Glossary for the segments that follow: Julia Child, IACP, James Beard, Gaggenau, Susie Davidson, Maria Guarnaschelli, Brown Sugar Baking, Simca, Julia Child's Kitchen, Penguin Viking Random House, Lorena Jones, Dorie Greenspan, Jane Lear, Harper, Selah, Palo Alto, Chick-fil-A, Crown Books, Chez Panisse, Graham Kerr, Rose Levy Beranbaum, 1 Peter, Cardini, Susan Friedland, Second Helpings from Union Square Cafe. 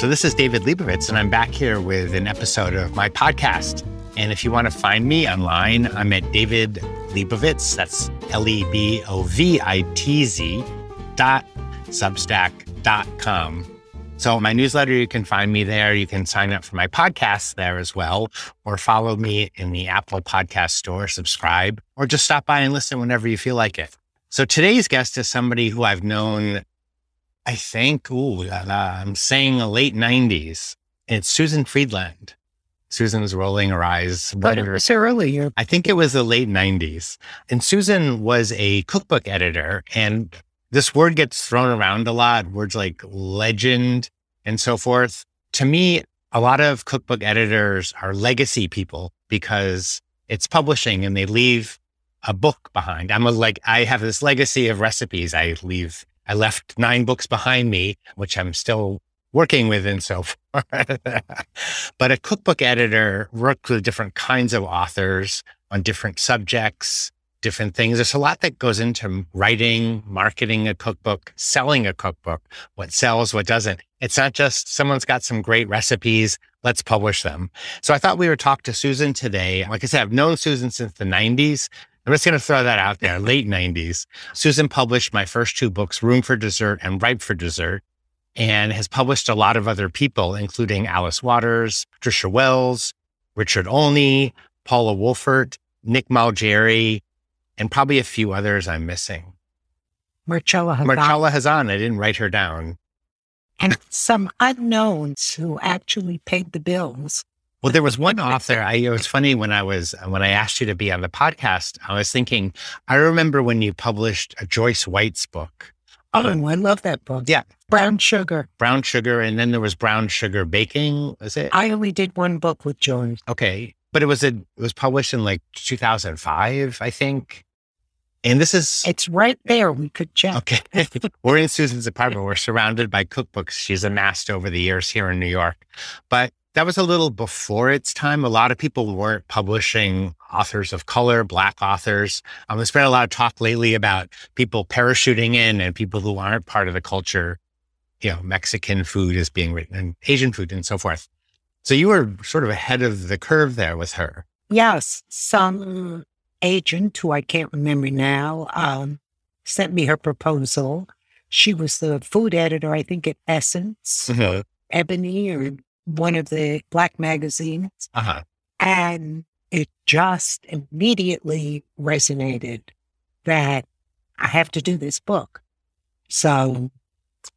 So this is David Lebovitz, and I'm back here with an episode of my podcast. And if you want to find me online, I'm at David Lebovitz. That's LEBOVITZ.substack.com. So my newsletter, you can find me there. You can sign up for my podcast there as well, or follow me in the Apple Podcast Store, subscribe, or just stop by and listen whenever you feel like it. So today's guest is somebody who I've known, I think, I'm saying the late 90s. It's Susan Friedland. Susan's rolling her eyes. But it was earlier. I think it was the late 90s. And Susan was a cookbook editor, and this word gets thrown around a lot, words like legend and so forth. To me, a lot of cookbook editors are legacy people because it's publishing and they leave a book behind. I have this legacy of recipes. I left 9 books behind me, which I'm still working with and so forth. But a cookbook editor worked with different kinds of authors on different subjects, different things. There's a lot that goes into writing, marketing a cookbook, selling a cookbook, what sells, what doesn't. It's not just someone's got some great recipes, let's publish them. So I thought we would talk to Susan today. Like I said, I've known Susan since the 90s. I'm just going to throw that out there, late 90s. Susan published my first 2 books, Room for Dessert and Ripe for Dessert, and has published a lot of other people, including Alice Waters, Patricia Wells, Richard Olney, Paula Wolfert, Nick Malgeri, and probably a few others I'm missing. Marcella Hazan. I didn't write her down. And some unknowns who actually paid the bills. Well, there was one author. It was funny when I asked you to be on the podcast, I was thinking, I remember when you published Joyce White's book. Oh, I love that book. Yeah. Brown Sugar. And then there was Brown Sugar Baking, is it? I only did one book with Joyce. Okay. But it was published in like 2005, I think. And it's right there. We could check. Okay. We're in Susan's apartment. We're surrounded by cookbooks she's amassed over the years here in New York. But that was a little before its time. A lot of people weren't publishing authors of color, Black authors. There's been a lot of talk lately about people parachuting in and people who aren't part of the culture. You know, Mexican food is being written and Asian food and so forth. So you were sort of ahead of the curve there with her. Yes. Some agent who I can't remember now sent me her proposal. She was the food editor, I think, at Essence, mm-hmm. Ebony, or one of the Black magazines. Uh-huh. And it just immediately resonated that I have to do this book. So.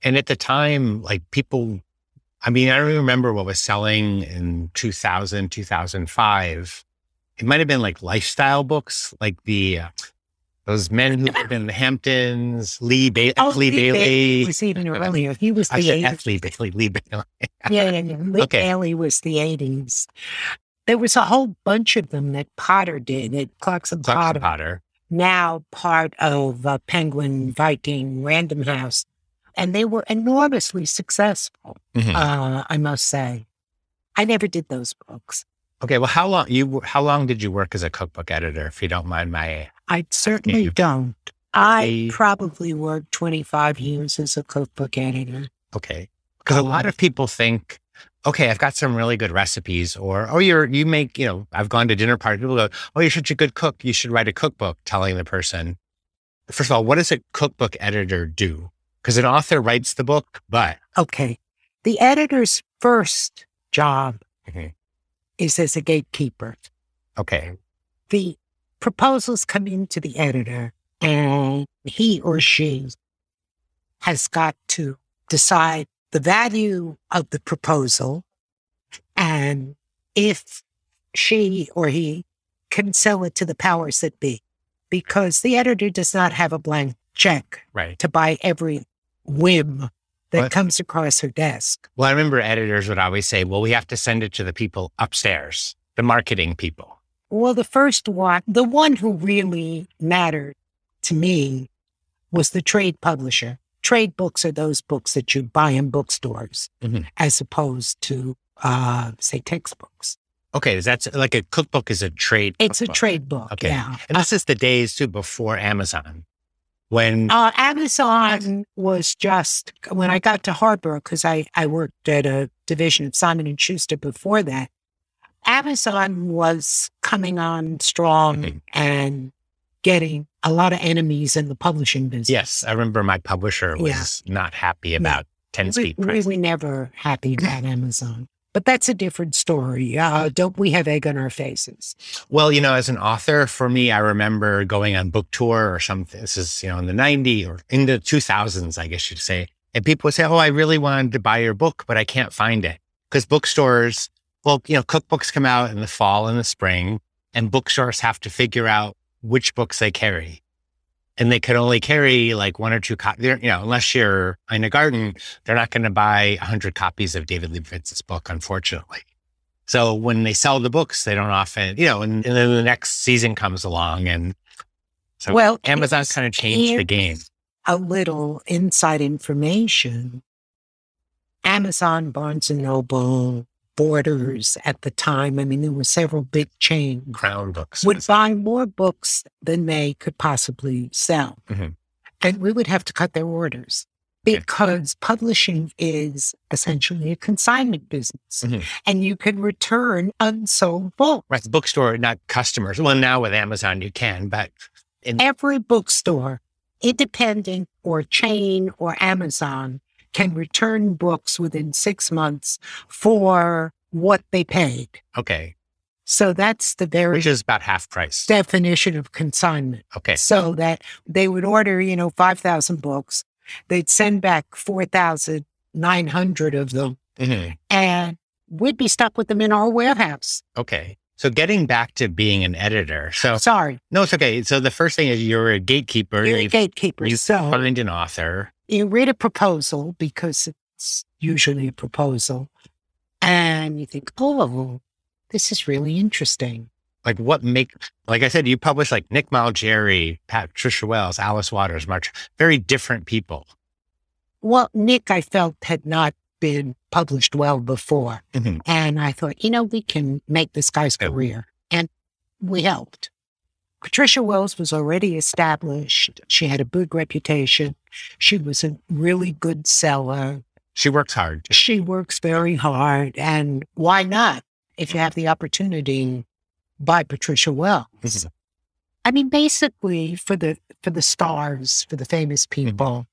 And at the time, like people... I remember what was selling in 2000, 2005. It might have been like lifestyle books, like those men who lived in the Hamptons, Lee Bailey. Was even earlier. He was the 80s. Lee Bailey. Yeah. Lee Bailey was the 80s. There was a whole bunch of them that Potter did at Clarkson Potter. Now part of Penguin, Viking, Random House. And they were enormously successful, mm-hmm. I must say. I never did those books. Okay, well, how long did you work as a cookbook editor, if you don't mind my... I certainly don't. I probably worked 25 years as a cookbook editor. Okay, because a lot of people think, okay, I've got some really good recipes, or, oh, I've gone to dinner parties, people go, oh, you're such a good cook, you should write a cookbook, telling the person. First of all, what does a cookbook editor do? Because an author writes the book, but... Okay. The editor's first job mm-hmm. is as a gatekeeper. Okay. The proposals come into the editor, and he or she has got to decide the value of the proposal, and if she or he can sell it to the powers that be, because the editor does not have a blank check right. to buy every... whim that comes across her desk. Well, I remember editors would always say, well, we have to send it to the people upstairs, the marketing people. Well, the first one, the one who really mattered to me was the trade publisher. Trade books are those books that you buy in bookstores mm-hmm. as opposed to, say, textbooks. Okay, that's like a cookbook is a trade book. It's a trade book, okay. Yeah. And this is the days, too, before Amazon. When Amazon was just, when I got to Harper, because I worked at a division of Simon & Schuster before that, Amazon was coming on strong and getting a lot of enemies in the publishing business. Yes, I remember my publisher was not happy about 10 Speed Press. We were never happy about Amazon. But that's a different story. Don't we have egg on our faces? Well, you know, as an author, for me, I remember going on book tour or something. This is, you know, in the 90s or in the 2000s, I guess you'd say. And people would say, oh, I really wanted to buy your book, but I can't find it. Because bookstores, well, you know, cookbooks come out in the fall and the spring, and bookstores have to figure out which books they carry. And they could only carry like one or two copies, you know, unless you're Ina Garten, they're not going to buy 100 copies of David Lebovitz's book, unfortunately. So when they sell the books, they don't often, you know, and then the next season comes along. And so well, Amazon's kind of changed the game. A little inside information. Amazon, Barnes & Noble, Borders at the time, I mean, there were several big chain Crown Books would buy more books than they could possibly sell. Mm-hmm. And we would have to cut their orders because publishing is essentially a consignment business. Mm-hmm. And you can return unsold books. Right, the bookstore, not customers. Well, now with Amazon, you can, but... every bookstore, independent or chain or Amazon, can return books within 6 months for what they paid. Okay. So that's the very... Which is about half price. Definition of consignment. Okay. So that they would order, you know, 5,000 books. They'd send back 4,900 of them. Mm-hmm. And we'd be stuck with them in our warehouse. Okay. So getting back to being an editor. So sorry. No, it's okay. So the first thing is you're a gatekeeper. You're a gatekeeper. You're an author. You read a proposal, because it's usually a proposal, and you think, oh, this is really interesting. Like what like I said, you publish like Nick Malgeri, Patricia Wells, Alice Waters, very different people. Well, Nick, I felt, had not been published well before. Mm-hmm. And I thought, you know, we can make this guy's career. And we helped. Patricia Wells was already established. She had a good reputation. She was a really good seller. She works hard. She works very hard. And why not, if you have the opportunity, buy Patricia Wells? Mm-hmm. I mean, basically, for the stars, for the famous people.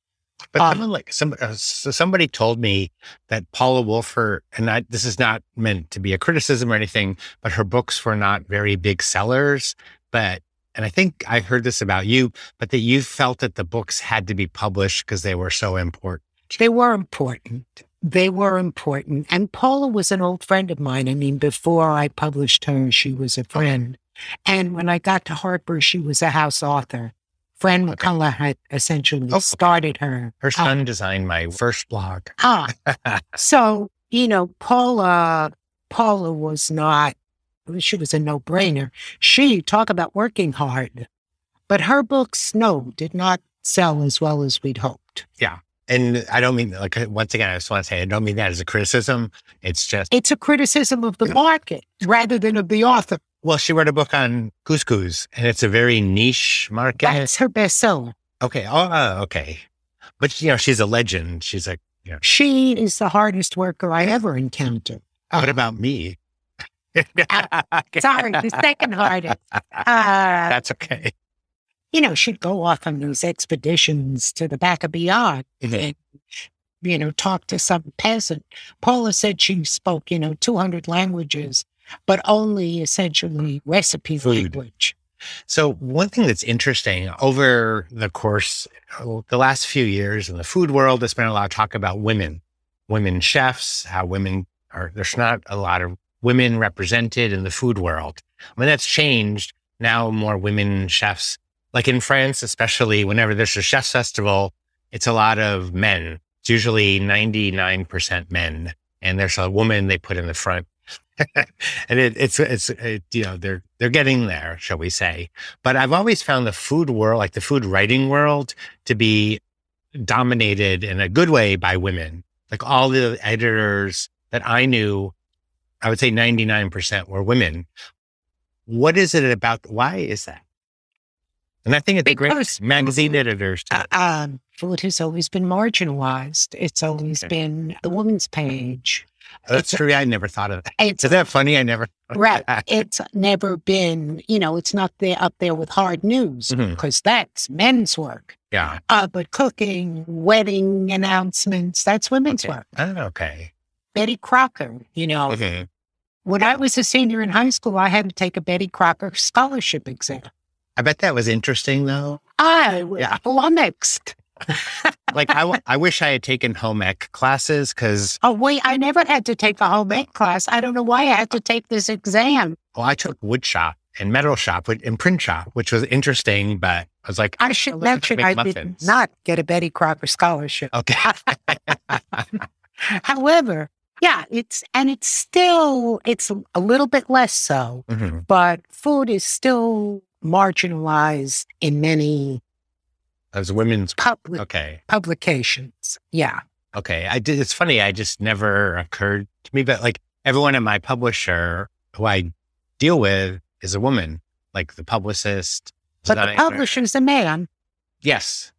Mm-hmm. But somebody told me that Paula Wolfert, and this is not meant to be a criticism or anything, but her books were not very big sellers. But and I think I heard this about you, but that you felt that the books had to be published because they were so important. They were important. They were important. And Paula was an old friend of mine. I mean, before I published her, she was a friend. And when I got to Harper, she was a house author. Fran McCullough had essentially started her. Her son designed my first blog. So, you know, Paula was not... She was a no-brainer. She talked about working hard, but her books, did not sell as well as we'd hoped. Yeah. And I don't mean, like, once again, I just want to say, I don't mean that as a criticism. It's just... It's a criticism of the market rather than of the author. Well, she wrote a book on couscous, and it's a very niche market. That's her bestseller. Okay. Oh, okay. But, you know, she's a legend. She's like... You know. She is the hardest worker I ever encountered. What about me? Sorry, the second hardest. That's okay. You know, she'd go off on these expeditions to the back of beyond and, you know, talk to some peasant. Paula said she spoke, you know, 200 languages, but only essentially recipe language. So one thing that's interesting over the course, the last few years in the food world, there's been a lot of talk about women chefs, how women are, there's not a lot of women represented in the food world. I mean, that's changed. Now more women chefs, like in France, especially whenever there's a chef's festival, it's a lot of men. It's usually 99% men. And there's a woman they put in the front. And it's you know, they're getting there, shall we say. But I've always found the food world, like the food writing world, to be dominated in a good way by women. Like all the editors that I knew, I would say 99% were women. What is it about? Why is that? And I think it's because a great magazine editors. Food has always been marginalized. It's always been the woman's page. That's true. I never thought of it. Is that funny? I never. Right. It's never been, you know, it's not there up there with hard news because that's men's work. Yeah. But cooking, wedding announcements, that's women's work. Okay. Betty Crocker, you know. When I was a senior in high school, I had to take a Betty Crocker scholarship exam. I bet that was interesting, though. I was flummoxed. Like, I wish I had taken home ec classes because... Oh, wait, I never had to take a home ec class. I don't know why I had to take this exam. Well, I took wood shop and metal shop and print shop, which was interesting, but I was like... I should mention I did not get a Betty Crocker scholarship. Okay. However, yeah, it's still, it's a little bit less so, but food is still marginalized in many... As women's publications. Yeah. Okay. It's funny. I just never occurred to me, but like everyone at my publisher who I deal with is a woman, like the publicist. But the publisher's a man. Yes.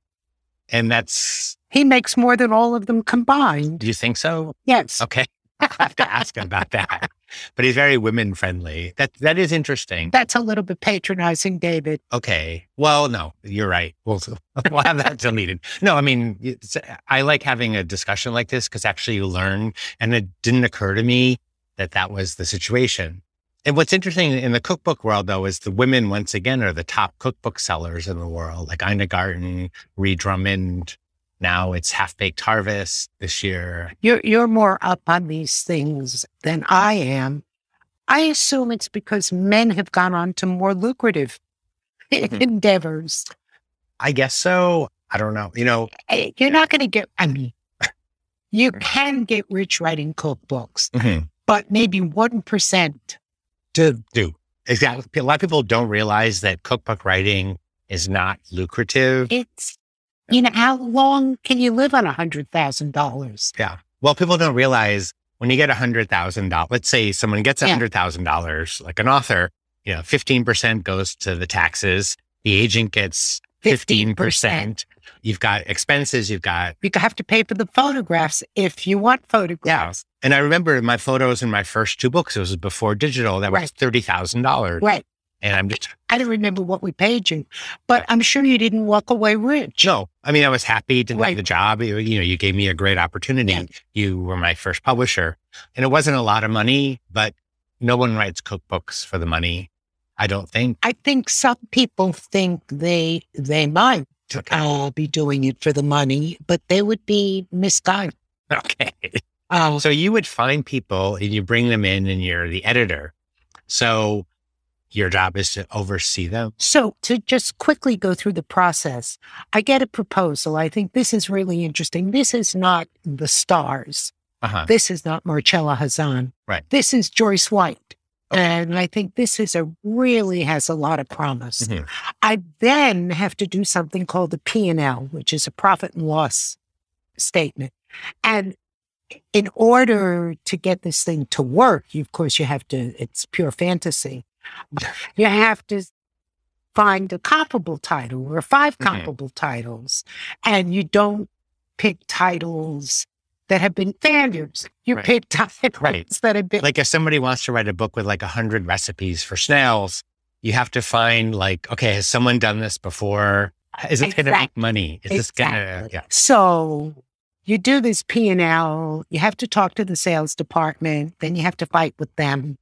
And that's. He makes more than all of them combined. Do you think so? Yes. Okay. I have to ask him about that. But he's very women friendly. That is interesting. That's a little bit patronizing, David. Okay. Well, no, you're right. We'll have that deleted. No, I mean, I like having a discussion like this because actually you learn, and it didn't occur to me that that was the situation. And what's interesting in the cookbook world, though, is the women, once again, are the top cookbook sellers in the world, like Ina Garten, Ree Drummond. Now it's Half-Baked Harvest this year. You're more up on these things than I am. I assume it's because men have gone on to more lucrative endeavors. I guess so. I don't know. You know, you're not going to get, I mean, you can get rich writing cookbooks, but maybe 1% to do. Exactly. A lot of people don't realize that cookbook writing is not lucrative. It's, you know, how long can you live on $100,000? Yeah. Well, people don't realize when you get $100,000, let's say someone gets $100,000, like an author, you know, 15% goes to the taxes. The agent gets 15%. You've got expenses. You have to pay for the photographs if you want photographs. Yeah. And I remember my photos in my first two books, it was before digital, that was $30,000. Right. And I don't remember what we paid you, but I'm sure you didn't walk away rich. No. I mean, I was happy to have the job. You know, you gave me a great opportunity. Yeah. You were my first publisher, and it wasn't a lot of money, but no one writes cookbooks for the money. I don't think. I think some people think they might be doing it for the money, but they would be misguided. Okay. So you would find people and you bring them in and you're the editor. So your job is to oversee them. So to just quickly go through the process, I get a proposal. I think this is really interesting. This is not the stars. This is not Marcella Hazan. Right. This is Joyce White. Okay. And I think this is really has a lot of promise. I then have to do something called the P&L, which is a profit and loss statement. And in order to get this thing to work, you have to, it's pure fantasy. You have to find a comparable title or 5 comparable titles, and you don't pick titles that have been failures. You pick titles that have been... Like if somebody wants to write a book with like 100 recipes for snails, you have to find like, okay, has someone done this before? Is it going to make money? Is this going to... Yeah. So you do this P&L, you have to talk to the sales department, then you have to fight with them.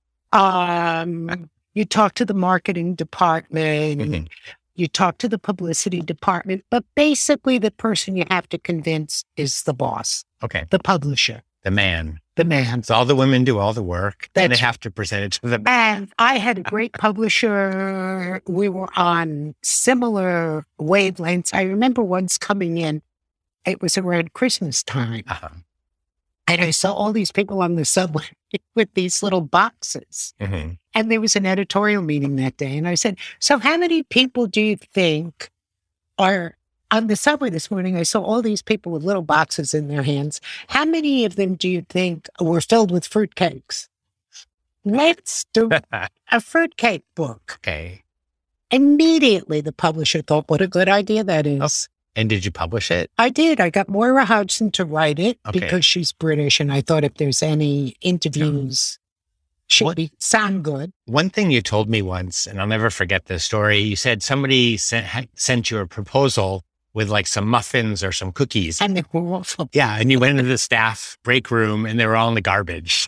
You talk to the marketing department, you talk to the publicity department, but basically the person you have to convince is the boss. Okay. The publisher. The man. The man. So all the women do all the work, and they have to present it to the man. And I had a great publisher. We were on similar wavelengths. I remember once coming in, it was around Christmas time. And I saw all these people on the subway with these little boxes. And there was an editorial meeting that day. And I said, so how many people do you think are on the subway this morning? I saw all these people with little boxes in their hands. How many of them do you think were filled with fruitcakes? Let's do a fruitcake book. Okay. Immediately, the publisher thought, what a good idea that is. And did you publish it? I did. I got Moira Hodgson to write it because she's British, and I thought if there's any interviews, sound good. One thing you told me once, and I'll never forget this story, you said somebody sent you a proposal with like some muffins or some cookies. And they were awful. Yeah, and you went into the staff break room, and they were all in the garbage.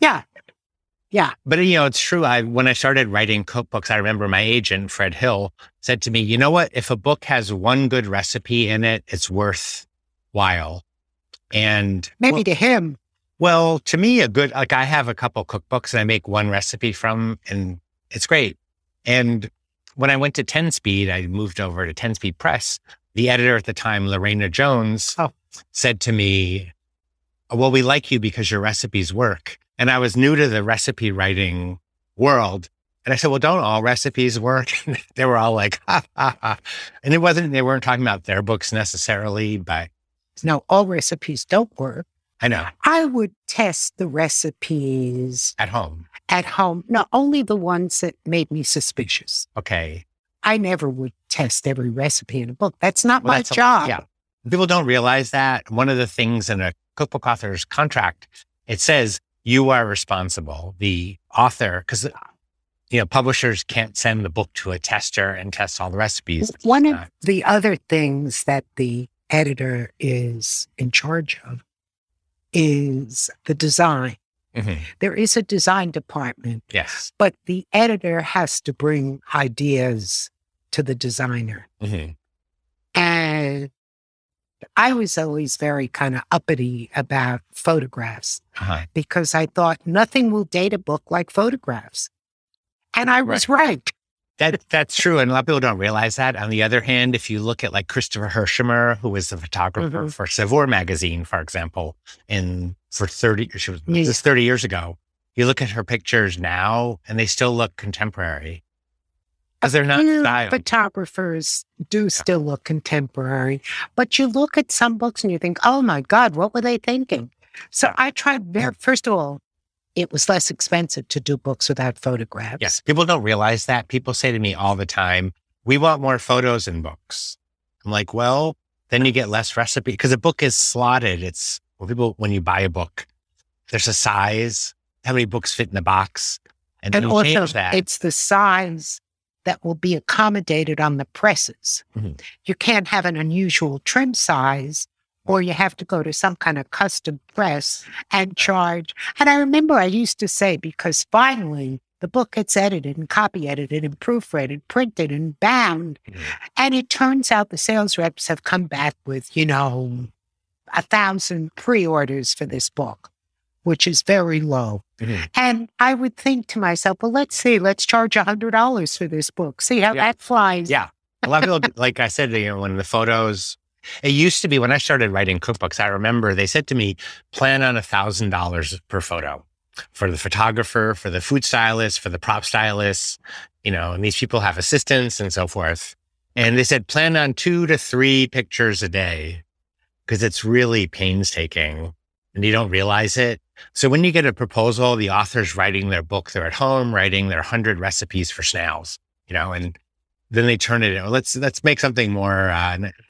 Yeah. Yeah. But, you know, it's true. When I started writing cookbooks, I remember my agent, Fred Hill, said to me, you know what? If a book has one good recipe in it, it's worthwhile. And maybe to him. Well, to me, like I have a couple cookbooks and I make one recipe from, and it's great. And when I went to 10 Speed, I moved over to 10 Speed Press. The editor at the time, Lorena Jones, said to me, well, we like you because your recipes work. And I was new to the recipe writing world. And I said, well, don't all recipes work? They were all like, ha, ha, ha. And they weren't talking about their books necessarily, but. No, all recipes don't work. I know. I would test the recipes. At home. At home. No, only the ones that made me suspicious. Okay. I never would test every recipe in a book. That's not my job. Yeah. People don't realize that. One of the things in a cookbook author's contract, it says, you are responsible, the author, because, you know, publishers can't send the book to a tester and test all the recipes. One of the other things that the editor is in charge of is the design. Mm-hmm. There is a design department. Yes. But the editor has to bring ideas to the designer. Mm-hmm. And I was always very kind of uppity about photographs because I thought nothing will date a book like photographs. And I was right. That's true. And a lot of people don't realize that. On the other hand, if you look at like Christopher Hershmer, who was the photographer for Savour magazine, for example, this 30 years ago, you look at her pictures now and they still look contemporary. Because they're not styled. Photographers do still look contemporary, but you look at some books and you think, oh my God, what were they thinking? So I tried, first of all, it was less expensive to do books without photographs. Yes, people don't realize that. People say to me all the time, we want more photos in books. I'm like, well, then you get less recipe because a book is slotted. It's when you buy a book, there's a size, how many books fit in the box. And also change that. It's the size that will be accommodated on the presses. Mm-hmm. You can't have an unusual trim size, or you have to go to some kind of custom press and charge. And I remember I used to say, because finally the book gets edited and copy edited and proofread and printed and bound. Mm-hmm. And it turns out the sales reps have come back with, you know, 1,000 pre-orders for this book, which is very low. Mm-hmm. And I would think to myself, well, let's charge $100 for this book. See how that flies. Yeah. A lot of people, like I said, you know, when the photos, it used to be when I started writing cookbooks, I remember they said to me, plan on $1,000 per photo for the photographer, for the food stylist, for the prop stylist, you know, and these people have assistants and so forth. And they said, plan on 2 to 3 pictures a day because it's really painstaking and you don't realize it. So when you get a proposal, the author's writing their book, they're at home writing their 100 recipes for snails, you know, and then they turn it in. Let's make something more.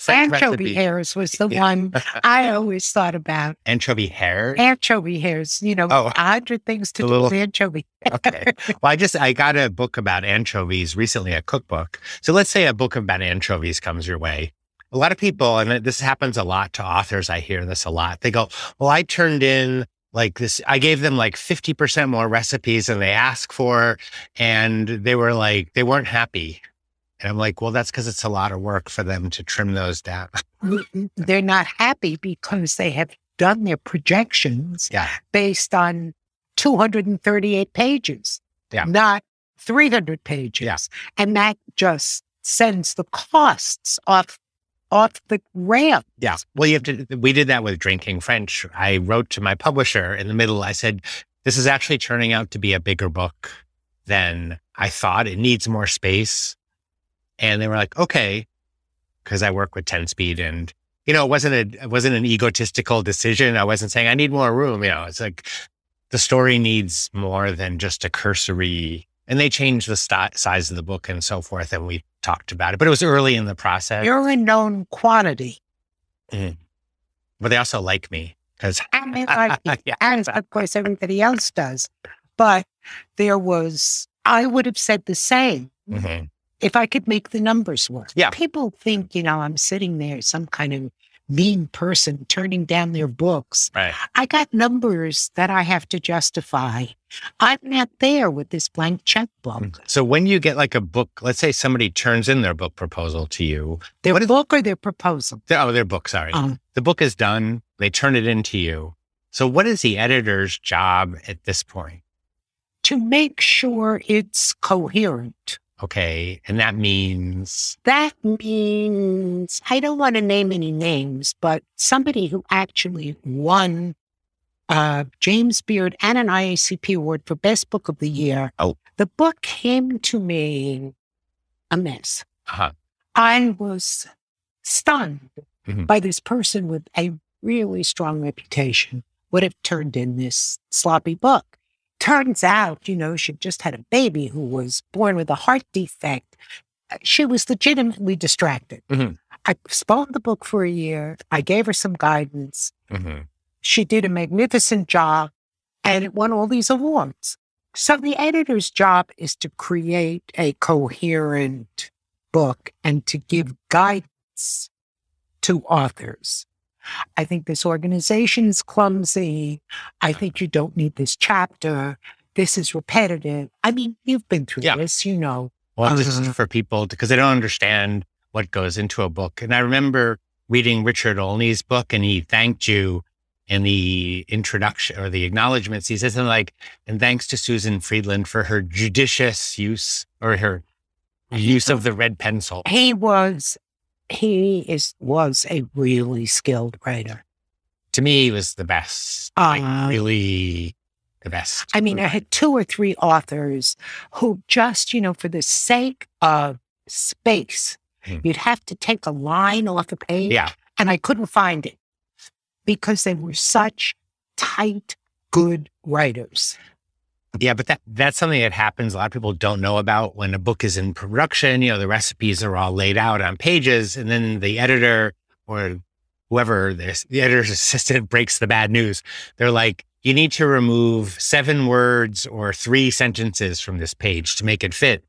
Anchovy hairs was the one I always thought about. Anchovy hairs? Anchovy hairs, you know, 100 things to do with anchovy. Okay. Well, I got a book about anchovies recently, a cookbook. So let's say a book about anchovies comes your way. A lot of people, and this happens a lot to authors, I hear this a lot. They go, well, I turned in like this, I gave them like 50% more recipes than they asked for. And they were like, they weren't happy. And I'm like, well, that's because it's a lot of work for them to trim those down. They're not happy because they have done their projections based on 238 pages, not 300 pages. Yeah. And that just sends the costs off the ramp. Yeah. Well, we did that with Drinking French. I wrote to my publisher in the middle. I said, this is actually turning out to be a bigger book than I thought. It needs more space. And they were like, okay, because I work with 10 Speed and, you know, it wasn't an egotistical decision. I wasn't saying I need more room. You know, it's like the story needs more than just a cursory And they changed the size of the book and so forth, and we talked about it. But it was early in the process. You're a known quantity. Mm. But they also like me. And they like you. Yeah. And of course, everybody else does. But there was, I would have said the same mm-hmm. if I could make the numbers work. Yeah. People think, you know, I'm sitting there, some kind of mean person turning down their books. Right. I got numbers that I have to justify. I'm not there with this blank checkbook. So when you get like a book, let's say somebody turns in their book proposal to you. Their book or their proposal? Their book, sorry. The book is done. They turn it in to you. So what is the editor's job at this point? To make sure it's coherent. Okay. And that means? That means, I don't want to name any names, but somebody who actually won James Beard and an IACP award for best book of the year. Oh. The book came to me a mess. Uh-huh. I was stunned mm-hmm. by this person with a really strong reputation would have turned in this sloppy book. Turns out, you know, she just had a baby who was born with a heart defect. She was legitimately distracted. Mm-hmm. I postponed the book for a year. I gave her some guidance. Mm-hmm. She did a magnificent job, and it won all these awards. So the editor's job is to create a coherent book and to give guidance to authors. I think this organization is clumsy. I think you don't need this chapter. This is repetitive. I mean, you've been through yeah. this, you know. Well, this is for people because they don't understand what goes into a book. And I remember reading Richard Olney's book, and he thanked you in the introduction or the acknowledgments. He says something like, and thanks to Susan Friedland for her judicious use or her use of the red pencil. He was a really skilled writer. To me, he was the best. Like, really the best. I mean, I had 2 or 3 authors who just, you know, for the sake of space, you'd have to take a line off a page. Yeah. And I couldn't find it because they were such tight, good writers. Yeah, but that's something that happens. A lot of people don't know about when a book is in production. You know, the recipes are all laid out on pages, and then the editor or whoever, the editor's assistant, breaks the bad news. They're like, you need to remove 7 words or 3 sentences from this page to make it fit.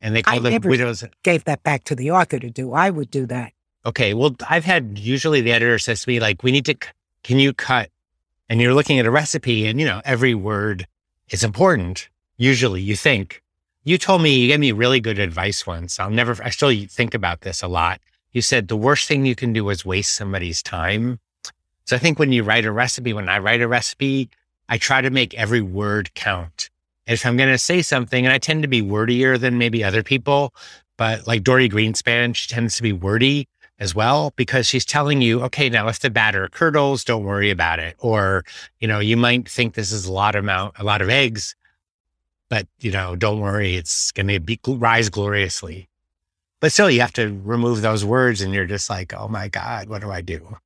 And they call them widows. I gave that back to the author to do. I would do that. Okay, well, I've had usually the editor says to me, like, we need to, can you cut? And you're looking at a recipe and, you know, every word. It's important. Usually you think, you told me, you gave me really good advice once. I still think about this a lot. You said the worst thing you can do is waste somebody's time. So I think when I write a recipe, I try to make every word count. And if I'm going to say something, and I tend to be wordier than maybe other people, but like Dorie Greenspan, she tends to be wordy as well, because she's telling you, okay, now if the batter curdles, don't worry about it. Or, you know, you might think this is a lot of eggs, but, you know, don't worry, it's going to rise gloriously. But still, you have to remove those words, and you're just like, oh my God, what do I do?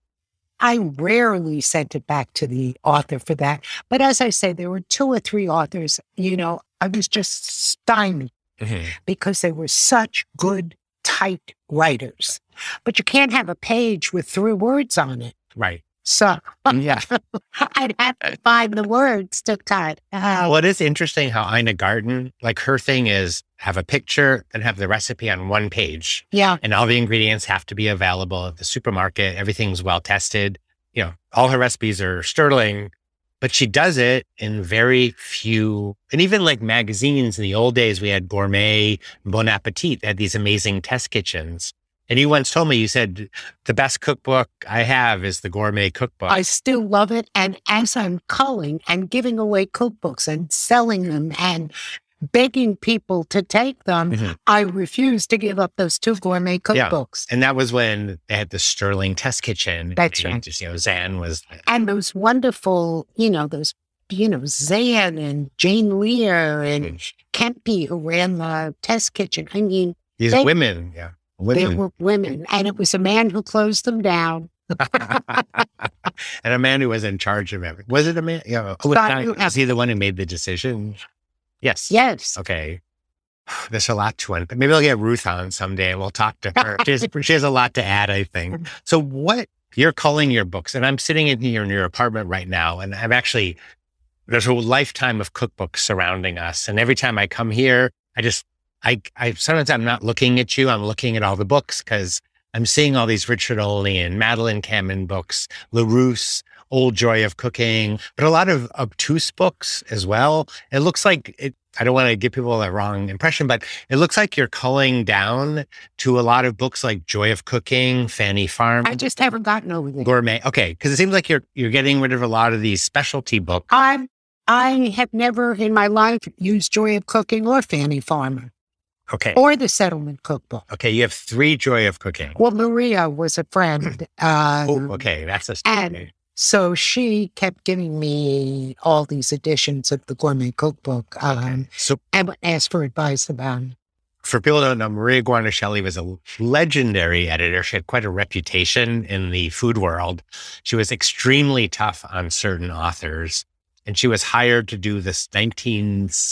I rarely sent it back to the author for that. But as I say, there were 2 or 3 authors, you know, I was just stymied mm-hmm. because they were such good, tight writers. But you can't have a page with 3 words on it. Right. So yeah. I'd have to find the words to cut out. Well, it is interesting how Ina Garten, like her thing is have a picture and have the recipe on one page. Yeah. And all the ingredients have to be available at the supermarket. Everything's well tested. You know, all her recipes are sterling, but she does it in very few. And even like magazines in the old days, we had Gourmet, Bon Appetit, they had these amazing test kitchens. And you once told me, you said, the best cookbook I have is the Gourmet Cookbook. I still love it. And as I'm culling and giving away cookbooks and selling them and begging people to take them, mm-hmm. I refuse to give up those 2 Gourmet Cookbooks. Yeah. And that was when they had the Sterling Test Kitchen. That's right. You know, Zan was... And those wonderful, you know, Zan and Jane Lear and Kempe, who ran the test kitchen. I mean... These women, yeah. They were women, and it was a man who closed them down. And a man who was in charge of everything. Was it a man? Yeah. Was he the one who made the decision? Yes. Yes. Okay. There's a lot to it. But maybe I'll get Ruth on someday. We'll talk to her. She has a lot to add, I think. So what you're calling your books, and I'm sitting in here in your apartment right now, and I'm actually, there's a lifetime of cookbooks surrounding us. And every time I come here, I sometimes I'm not looking at you. I'm looking at all the books because I'm seeing all these Richard Olney and Madeleine Kamen books, LaRousse, Old Joy of Cooking, but a lot of obtuse books as well. It looks like it, I don't want to give people a wrong impression, but it looks like you're culling down to a lot of books like Joy of Cooking, Fanny Farm. I just haven't gotten over it. Gourmet. Okay. Because it seems like you're getting rid of a lot of these specialty books. I have never in my life used Joy of Cooking or Fanny Farmer. Okay. Or the Settlement Cookbook. Okay. You have three Joy of Cooking. Well, Maria was a friend. Okay. That's a story. So she kept giving me all these editions of the Gourmet Cookbook and would ask for advice about it. For people who don't know, Maria Guarnaschelli was a legendary editor. She had quite a reputation in the food world. She was extremely tough on certain authors. And she was hired to do this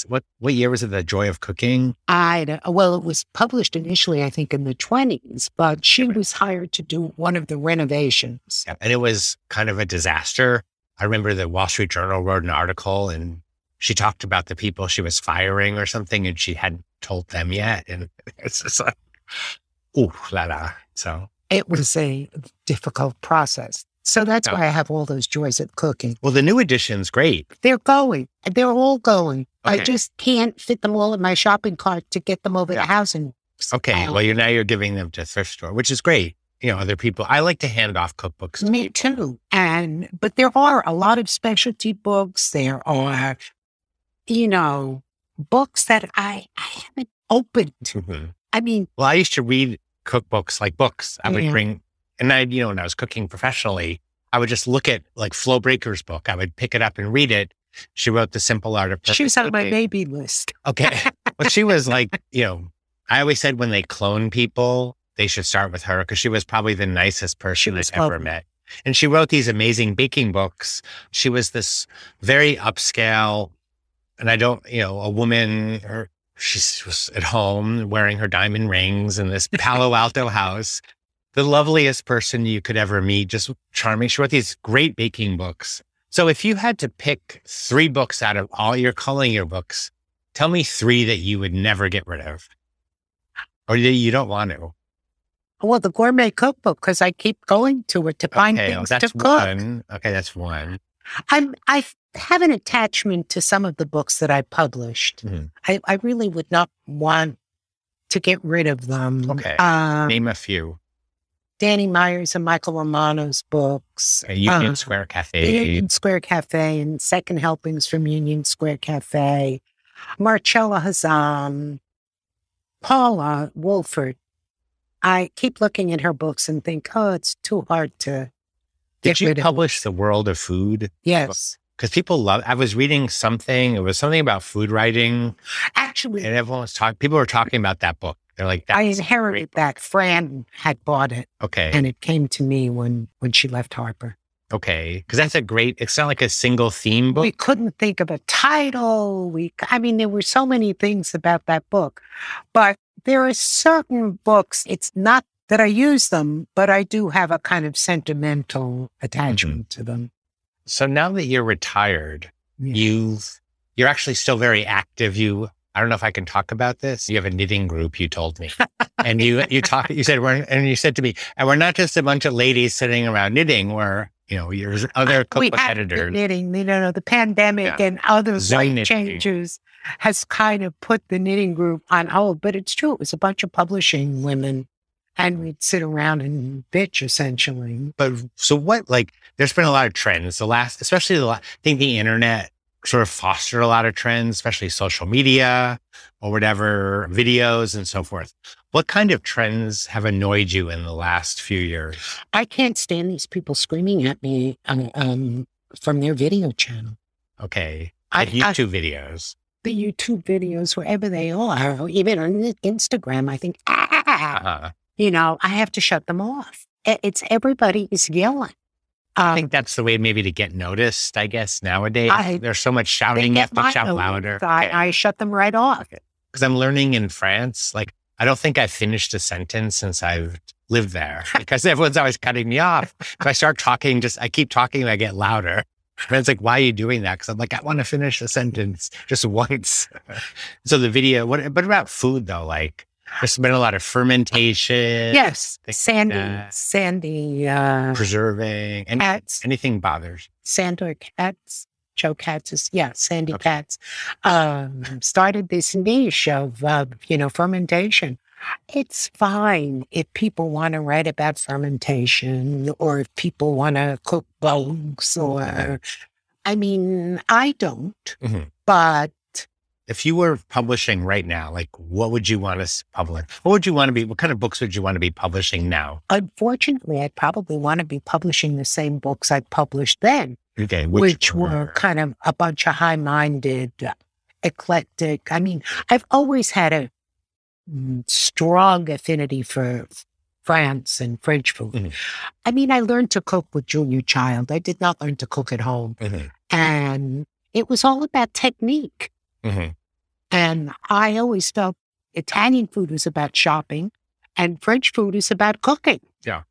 what year was it, The Joy of Cooking? Well, it was published initially, I think, in the 1920s, but she was hired to do one of the renovations. Yeah, and it was kind of a disaster. I remember the Wall Street Journal wrote an article and she talked about the people she was firing or something, and she hadn't told them yet. And it's just like, ooh, la la. So it was a difficult process. So that's why I have all those joys of cooking. Well, the new edition's great. They're going. They're all going. Okay. I just can't fit them all in my shopping cart to get them over to Housing. Okay. Well, you're giving them to thrift store, which is great. You know, other people. I like to hand off cookbooks. Me too. But there are a lot of specialty books. There are, you know, books that I haven't opened. Mm-hmm. I mean. Well, I used to read cookbooks like books. I would bring. And I, you know, when I was cooking professionally, I would just look at like Flo Baker's book. I would pick it up and read it. She wrote The Simple Art of Perfect. She was on my baby list. Okay. Well, she was like, you know, I always said when they clone people, they should start with her because she was probably the nicest person I've ever met. And she wrote these amazing baking books. She was this very upscale, and I don't, you know, a woman, she was at home wearing her diamond rings in this Palo Alto house. The loveliest person you could ever meet, just charming. She wrote these great baking books. So if you had to pick three books out of all your calling your books, tell me three that you would never get rid of or that you don't want to. Well, the Gourmet Cookbook, because I keep going to it to find things to cook. One. Okay, that's one. I have an attachment to some of the books that I published. Mm-hmm. I really would not want to get rid of them. Okay, name a few. Danny Meyer's and Michael Romano's books. Union Square Cafe. Union Square Cafe and Second Helpings from Union Square Cafe. Marcella Hazan. Paula Wolfert. I keep looking at her books and think, oh, it's too hard to get rid of. Did you publish The World of Food? Yes. Because people love, I was reading something, it was something about food writing. Actually. And everyone was talking, people were talking about that book. They're like, I inherited that. Fran had bought it. Okay. And it came to me when she left Harper. Okay. Because that's a great, it's not like a single theme book. We couldn't think of a title. There were so many things about that book. But there are certain books, it's not that I use them, but I do have a kind of sentimental attachment to them. So now that you're retired, you're actually still very active. I don't know if I can talk about this. You have a knitting group, you told me. And you said to me, and we're not just a bunch of ladies sitting around knitting, we're, you know, there's other cookbook editors. Knitting, you know, the pandemic and other life changes has kind of put the knitting group on hold. But it's true, it was a bunch of publishing women and we'd sit around and bitch essentially. But so what, like, there's been a lot of trends. I think the internet sort of fostered a lot of trends, especially social media or whatever, videos and so forth. What kind of trends have annoyed you in the last few years? I can't stand these people screaming at me from their video channel. Okay. YouTube videos. The YouTube videos, wherever they are, even on Instagram, I think, you know, I have to shut them off. It's everybody is yelling. I think that's the way maybe to get noticed, I guess, nowadays. There's so much shouting, you have to shout louder. I shut them right off. Because I'm learning in France, like, I don't think I've finished a sentence since I've lived there because everyone's always cutting me off. So I start talking, I keep talking and I get louder. And it's like, why are you doing that? Because I'm like, I want to finish a sentence just once. So the video, but about food though, like there's been a lot of fermentation. Yes. Sandy, preserving. And anything bothers. Sandor Katz, Joe Katz's, yeah, Sandy Katz, started this niche of, fermentation. It's fine if people want to write about fermentation or if people want to cook bugs or, I mean, I don't, but. If you were publishing right now, like what would you want to publish? What kind of books would you want to be publishing now? Unfortunately, I'd probably want to be publishing the same books I published then, which were kind of a bunch of high-minded, eclectic. I mean, I've always had a strong affinity for France and French food. I mean, I learned to cook with Julia Child. I did not learn to cook at home. And it was all about technique. And I always felt Italian food was about shopping and French food is about cooking. Yeah.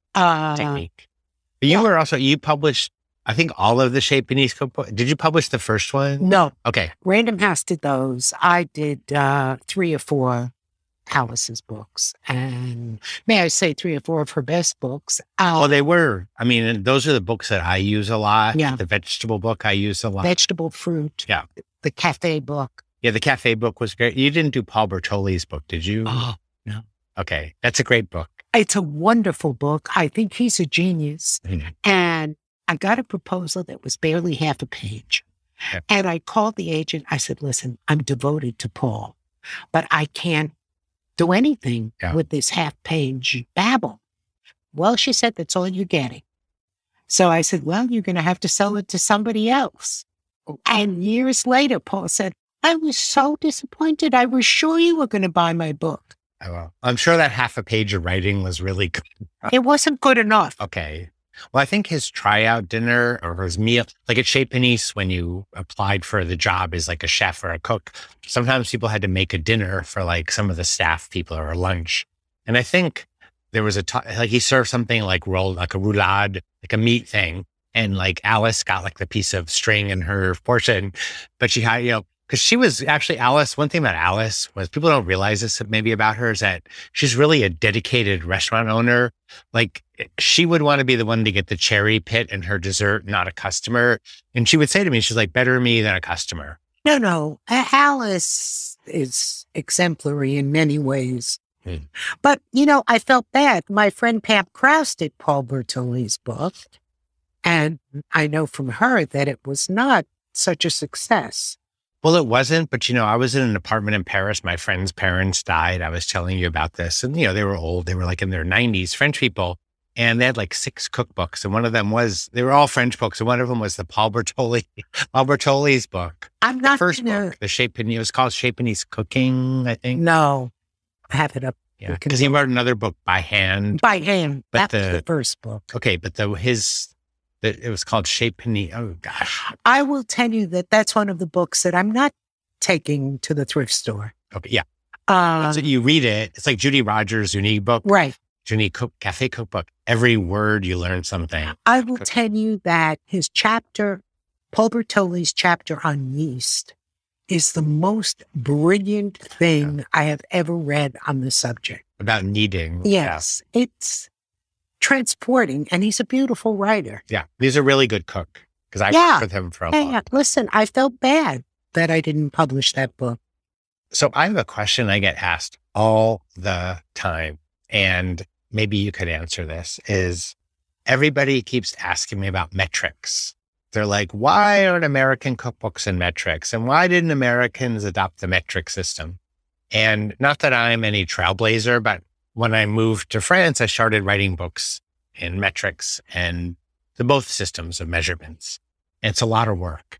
Technique. But you were also, you published, I think, all of the Chez Panisse cookbook. Did you publish the first one? No. Okay. Random House did those. I did 3 or 4 Alice's books, and may I say 3 or 4 of her best books. Well, they were. I mean, those are the books that I use a lot. Yeah. The vegetable book I use a lot. Vegetable fruit. Yeah. The cafe book. Yeah, the cafe book was great. You didn't do Paul Bertolli's book, did you? Oh, no. Okay. That's a great book. It's a wonderful book. I think he's a genius. And I got a proposal that was barely half a page. Yeah. And I called the agent. I said, listen, I'm devoted to Paul, but I can't do anything with this half-page babble. Well, she said, that's all you're getting. So I said, well, you're going to have to sell it to somebody else. And years later, Paul said, I was so disappointed. I was sure you were going to buy my book. Oh, well, I'm sure that half a page of writing was really good. It wasn't good enough. Okay. Well, I think his tryout dinner or his meal, like at Chez Panisse, when you applied for the job as like a chef or a cook, sometimes people had to make a dinner for like some of the staff people or lunch. And I think there was like he served something like rolled, like a roulade, like a meat thing. And like Alice got like the piece of string in her portion, but she had, because she was actually Alice. One thing about Alice was people don't realize this maybe about her is that she's really a dedicated restaurant owner. Like she would want to be the one to get the cherry pit in her dessert, not a customer. And she would say to me, she's like, better me than a customer. No. Alice is exemplary in many ways. But, I felt bad. My friend Pam Krause did Paul Bertolli's book. And I know from her that it was not such a success. Well, it wasn't, but, I was in an apartment in Paris. My friend's parents died. I was telling you about this. And, they were old. They were like in their 90s, French people. And they had like 6 cookbooks. And one of them they were all French books. And one of them was the Paul Bertolli's book. I'm not the first book. It was called Chez Panisse Cooking, I think. No. I have it up. Yeah. Because he wrote another book by hand. By hand. But that was the first book. Okay. But it was called Chez Panisse. Oh, gosh. I will tell you that's one of the books that I'm not taking to the thrift store. Okay, yeah. So you read it. It's like Judy Rogers' Zuni book. Right. Zuni Cafe Cookbook. Every word you learn something. I will tell you that Paul Bertolli's chapter on yeast is the most brilliant thing I have ever read on the subject. About kneading. Yes. Yeah. It's transporting, and he's a beautiful writer. Yeah, he's a really good cook because I worked with him for a long time. Listen, I felt bad that I didn't publish that book. So I have a question I get asked all the time, and maybe you could answer this, is everybody keeps asking me about metrics. They're like, why aren't American cookbooks in metrics? And why didn't Americans adopt the metric system? And not that I'm any trailblazer, but when I moved to France, I started writing books in metrics and both systems of measurements. And it's a lot of work.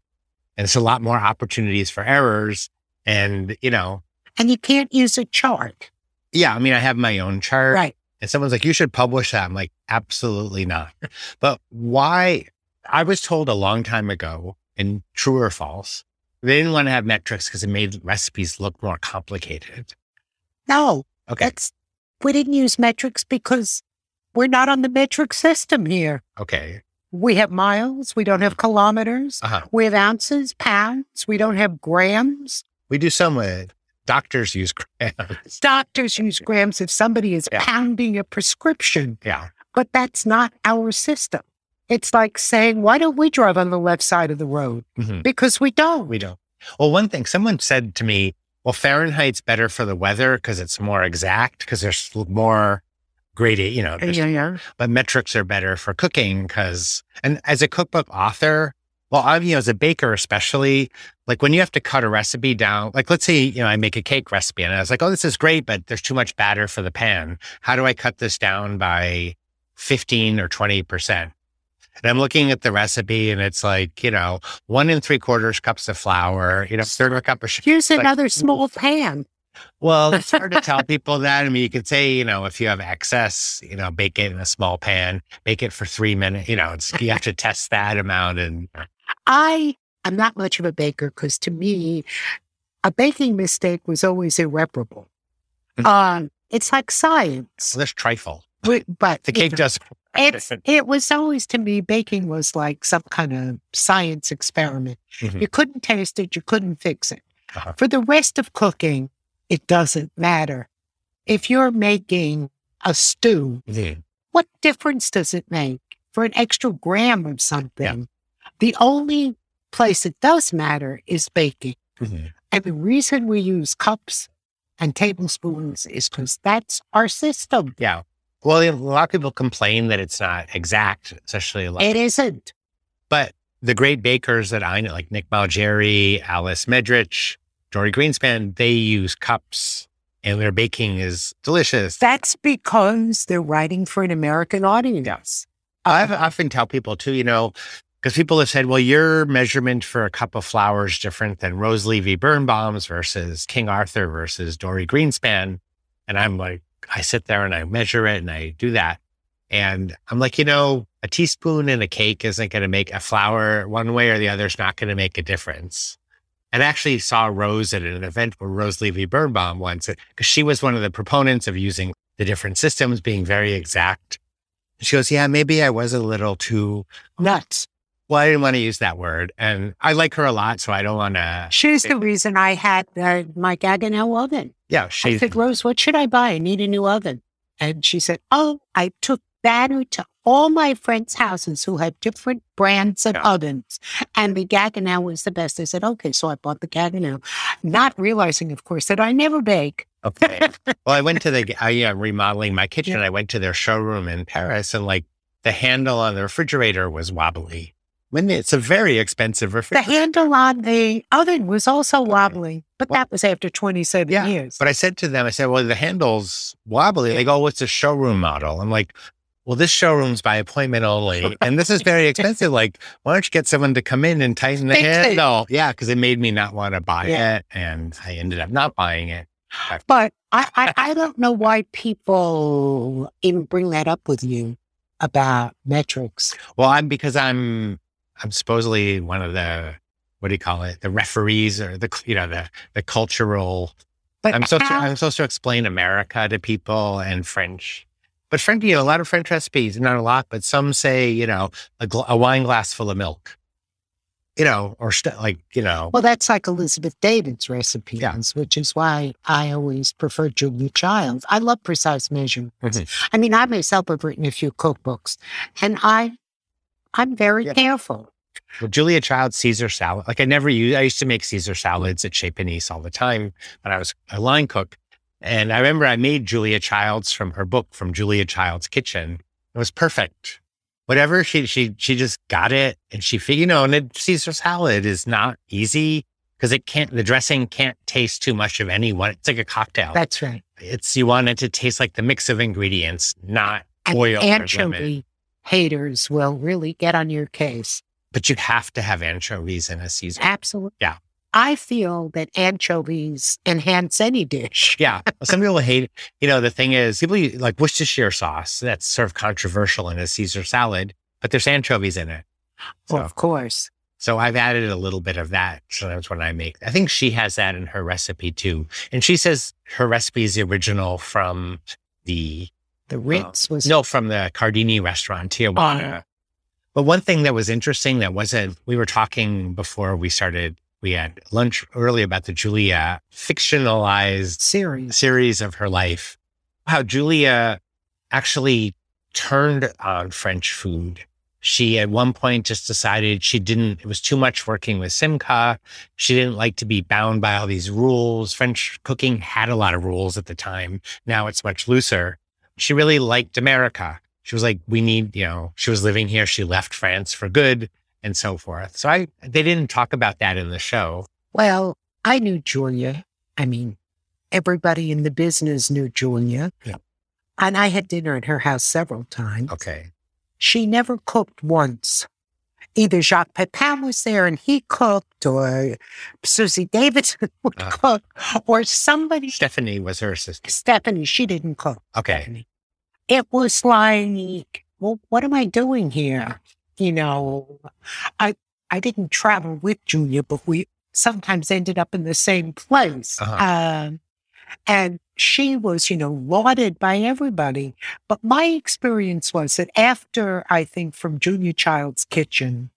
And it's a lot more opportunities for errors. And, And you can't use a chart. Yeah. I mean, I have my own chart. Right. And someone's like, you should publish that. I'm like, absolutely not. But why? I was told a long time ago, in true or false, they didn't want to have metrics because it made recipes look more complicated. No. Okay. We didn't use metrics because we're not on the metric system here. Okay. We have miles. We don't have kilometers. Uh-huh. We have ounces, pounds. We don't have grams. We do some with. Doctors use grams. Doctors use grams if somebody is pounding a prescription. Yeah. But that's not our system. It's like saying, why don't we drive on the left side of the road? Mm-hmm. Because we don't. We don't. Well, one thing, someone said to me, well, Fahrenheit's better for the weather because it's more exact, because there's more gradient, you know. But metrics are better for cooking because, and as a cookbook author, well, you know, as a baker, especially, like when you have to cut a recipe down, like let's say, you know, I make a cake recipe and I was like, oh, this is great, but there's too much batter for the pan. How do I cut this down by 15 or 20%? And I'm looking at the recipe and it's like, you know, 1 3/4 cups of flour, you know, 1/3 cup of sugar. Here's another small pan. Well, it's hard to tell people that. I mean, you could say, you know, if you have excess, you know, bake it in a small pan, bake it for 3 minutes, you know, it's, you have to test that amount. And I am not much of a baker because to me, a baking mistake was always irreparable. It's like science. Well, there's trifle. But the cake does. It was always, to me, baking was like some kind of science experiment. Mm-hmm. You couldn't taste it. You couldn't fix it. Uh-huh. For the rest of cooking, it doesn't matter. If you're making a stew, what difference does it make for an extra gram of something? Yeah. The only place it does matter is baking. Mm-hmm. And the reason we use cups and tablespoons is because that's our system. Yeah. Well, a lot of people complain that it's not exact, especially a lot. It isn't. But the great bakers that I know, like Nick Malgeri, Alice Medrich, Dorie Greenspan, they use cups and their baking is delicious. That's because they're writing for an American audience. Yes. I often tell people too, you know, because people have said, well, your measurement for a cup of flour is different than Rose Levy Beranbaum's versus King Arthur versus Dorie Greenspan. And I'm like, I sit there and I measure it and I do that. And I'm like, you know, a teaspoon in a cake isn't going to make a flour one way or the other. It's not going to make a difference. And I actually saw Rose at an event where Rose Levy Beranbaum once, because she was one of the proponents of using the different systems, being very exact. And she goes, yeah, maybe I was a little too nuts. Well, I didn't want to use that word. And I like her a lot, so I don't want to. She's the reason I had my Gaggenau oven. Yeah. I said, Rose, what should I buy? I need a new oven. And she said, oh, I took batter to all my friends' houses who have different brands of ovens. And the Gaggenau was the best. I said, okay, so I bought the Gaggenau, not realizing, of course, that I never bake. Okay. Well, I went to I'm remodeling my kitchen. Yeah. I went to their showroom in Paris and like the handle on the refrigerator was wobbly. When it's a very expensive refrigerator. The handle on the oven was also wobbly, but that was after 27 years. But I said to them, I said, well, the handle's wobbly. They go, oh, it's a showroom model. I'm like, well, this showroom's by appointment only, and this is very expensive. Like, why don't you get someone to come in and tighten the handle? Yeah, because it made me not want to buy it, and I ended up not buying it. But I don't know why people even bring that up with you about metrics. Well, I'm supposedly one of the, what do you call it? The referees or the cultural. But I'm supposed to explain America to people and French. But frankly, a lot of French recipes, not a lot, but some say, you know, a wine glass full of milk, you know, or like, you know. Well, that's like Elizabeth David's recipes, which is why I always prefer Julia Child's. I love precise measurements. Mm-hmm. I mean, I myself have written a few cookbooks, and I'm very careful. Well, Julia Child's Caesar salad, like I used to make Caesar salads at Chez Panisse all the time when I was a line cook. And I remember I made Julia Child's from her book, from Julia Child's Kitchen. It was perfect. Whatever, she just got it. And she, you know, and a Caesar salad is not easy because the dressing can't taste too much of any one. It's like a cocktail. That's right. You want it to taste like the mix of ingredients, not oil or lemon. Haters will really get on your case. But you have to have anchovies in a Caesar. Absolutely. Yeah. I feel that anchovies enhance any dish. Yeah. Some people hate it. You know, the thing is, people like Worcestershire sauce. That's sort of controversial in a Caesar salad, but there's anchovies in it. So, well, of course. So I've added a little bit of that. So that's what I make. I think she has that in her recipe too. And she says her recipe is the original from the Ritz from the Cardini restaurant, Tijuana. But one thing that was interesting that wasn't, we were talking before we started, we had lunch early about the Julia fictionalized series of her life, how Julia actually turned on French food. She at one point just decided it was too much working with Simca. She didn't like to be bound by all these rules. French cooking had a lot of rules at the time. Now it's much looser. She really liked America. She was like, she was living here. She left France for good and so forth. So they didn't talk about that in the show. Well, I knew Julia. I mean, everybody in the business knew Julia. Yeah. And I had dinner at her house several times. Okay. She never cooked once. Either Jacques Pepin was there and he cooked, or Susie Davidson would cook, or somebody. Stephanie was her assistant. Stephanie, she didn't cook. Okay. Stephanie. It was like, well, what am I doing here? You know, I didn't travel with Julia, but we sometimes ended up in the same place. And she was, lauded by everybody. But my experience was that after, I think, from Julia Child's Kitchen,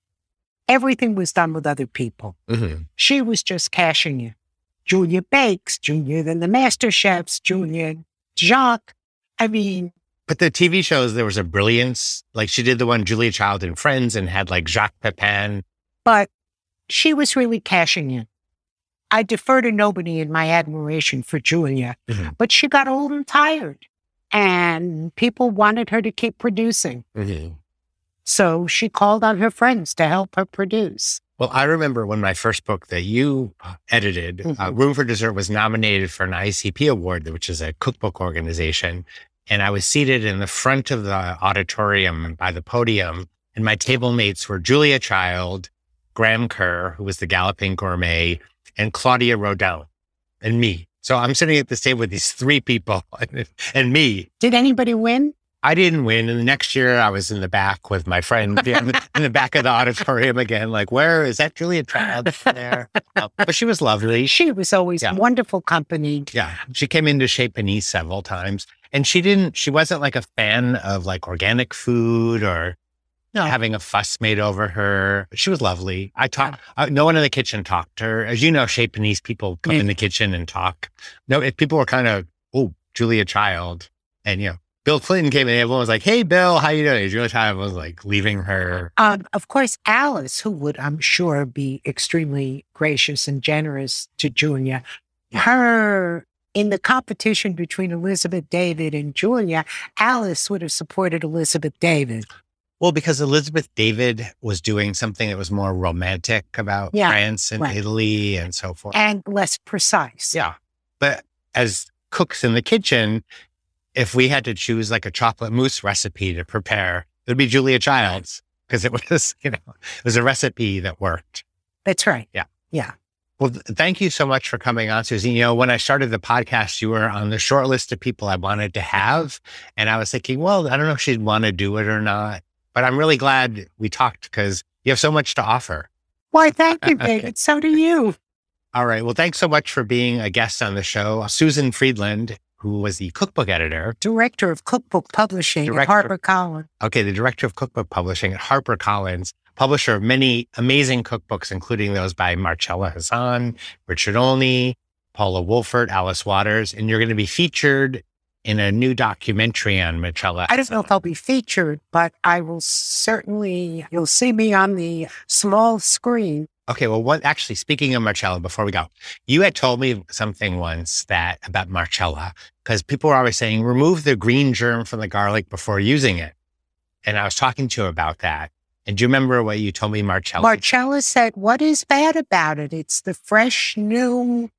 everything was done with other people. Mm-hmm. She was just cashing in. Julia bakes, Julia, then the master chefs, Julia, Jacques. I mean. But the TV shows, there was a brilliance. Like she did the one Julia Child and Friends and had like Jacques Pepin. But she was really cashing in. I defer to nobody in my admiration for Julia, but she got old and tired and people wanted her to keep producing. Mm-hmm. So she called on her friends to help her produce. Well, I remember when my first book that you edited, Room for Dessert, was nominated for an IACP award, which is a cookbook organization. And I was seated in the front of the auditorium by the podium, and my table mates were Julia Child, Graham Kerr, who was the Galloping Gourmet, and Claudia Rodin, and me. So I'm sitting at this table with these three people and me. Did anybody win? I didn't win. And the next year I was in the back with my friend in the back of the auditorium again, like, where is that Julia Child there? But she was lovely. She was always wonderful company. Yeah. She came into Chez Panisse several times, and she wasn't like a fan of like organic food or having a fuss made over her. She was lovely. No one in the kitchen talked to her. As you know, Chez Panisse people come in the kitchen and talk. No, if people were kind of, Julia Child. And, Bill Clinton came in and everyone was like, hey, Bill, how you doing? And Julia Child was like leaving her. Of course, Alice, who would, I'm sure, be extremely gracious and generous to Julia. Her, in the competition between Elizabeth David and Julia, Alice would have supported Elizabeth David. Well, because Elizabeth David was doing something that was more romantic about France and Italy and so forth. And less precise. Yeah. But as cooks in the kitchen, if we had to choose like a chocolate mousse recipe to prepare, it would be Julia Child's, because it was a recipe that worked. That's right. Yeah. Yeah. Well, thank you so much for coming on, Susan. When I started the podcast, you were on the short list of people I wanted to have. And I was thinking, well, I don't know if she'd want to do it or not. But I'm really glad we talked because you have so much to offer. Why, thank you, David. Okay. So do you. All right. Well, thanks so much for being a guest on the show. Susan Friedland, who was the cookbook editor. Director of cookbook publishing at HarperCollins. Okay, the director of cookbook publishing at HarperCollins, publisher of many amazing cookbooks, including those by Marcella Hazan, Richard Olney, Paula Wolfert, Alice Waters. And you're going to be featured in a new documentary on Marcella. I don't know if I'll be featured, but I will certainly, you'll see me on the small screen. Okay, well, actually, speaking of Marcella, before we go, you had told me something once about Marcella, because people were always saying, remove the green germ from the garlic before using it. And I was talking to her about that. And do you remember what you told me, Marcella? Marcella said, what is bad about it? It's the fresh, new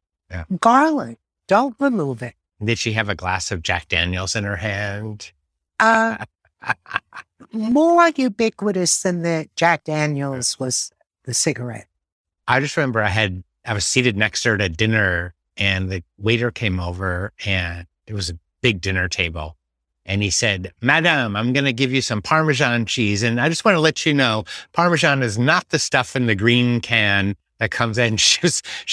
garlic. Don't remove it. Did she have a glass of Jack Daniels in her hand? More ubiquitous than the Jack Daniels was the cigarette. I just remember I had I was seated next to her at a dinner, and the waiter came over, and it was a big dinner table. And he said, "Madame, I'm going to give you some Parmesan cheese. And I just want to let you know, Parmesan is not the stuff in the green can that comes in." She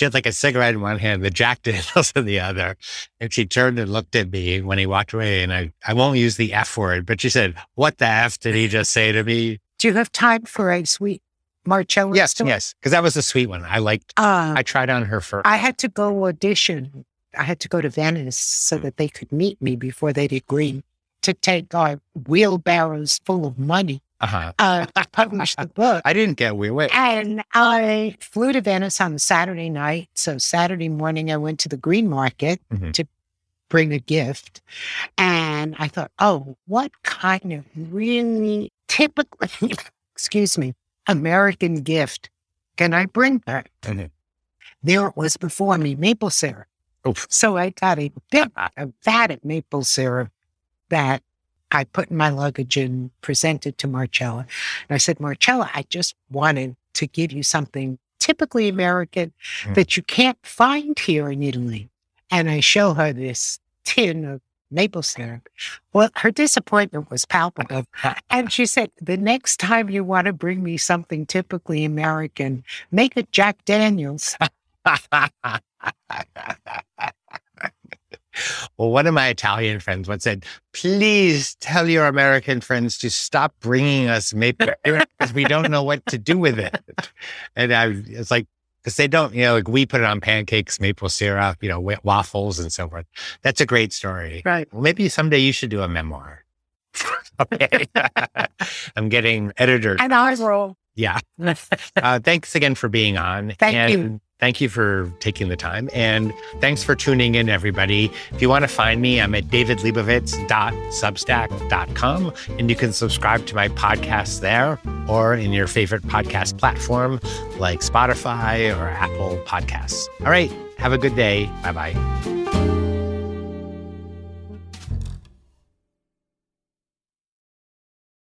had like a cigarette in one hand, the Jack Daniels in the other. And she turned and looked at me when he walked away. And I won't use the F word, but she said, "What the F did he just say to me?" Do you have time for a sweet Marcella? Yes, story? Yes. Because that was a sweet one. I liked, I tried on her first. I had to go audition. I had to go to Venice so that they could meet me before they'd agree to take our wheelbarrows full of money to publish the book. I didn't get away. And I flew to Venice on Saturday night. So Saturday morning, I went to the green market to bring a gift. And I thought, oh, what kind of really typically, excuse me, American gift can I bring her? There it was before me, maple syrup. Oof. So I got a bit of vat of maple syrup that I put in my luggage and presented to Marcella. And I said, "Marcella, I just wanted to give you something typically American that you can't find here in Italy." And I show her this tin of maple syrup. Well, her disappointment was palpable. And she said, "The next time you want to bring me something typically American, make it Jack Daniels." Well, one of my Italian friends once said, "Please tell your American friends to stop bringing us maple syrup because we don't know what to do with it." And it's like, because they don't, you know, like we put it on pancakes, maple syrup, you know, waffles and so forth. That's a great story. Right. Well, maybe someday you should do a memoir. Okay. I'm getting editor. And I roll. Yeah. Thanks again for being on. Thank you. Thank you for taking the time. And thanks for tuning in, everybody. If you want to find me, I'm at davidlebovitz.substack.com. And you can subscribe to my podcast there or in your favorite podcast platform like Spotify or Apple Podcasts. All right. Have a good day. Bye-bye.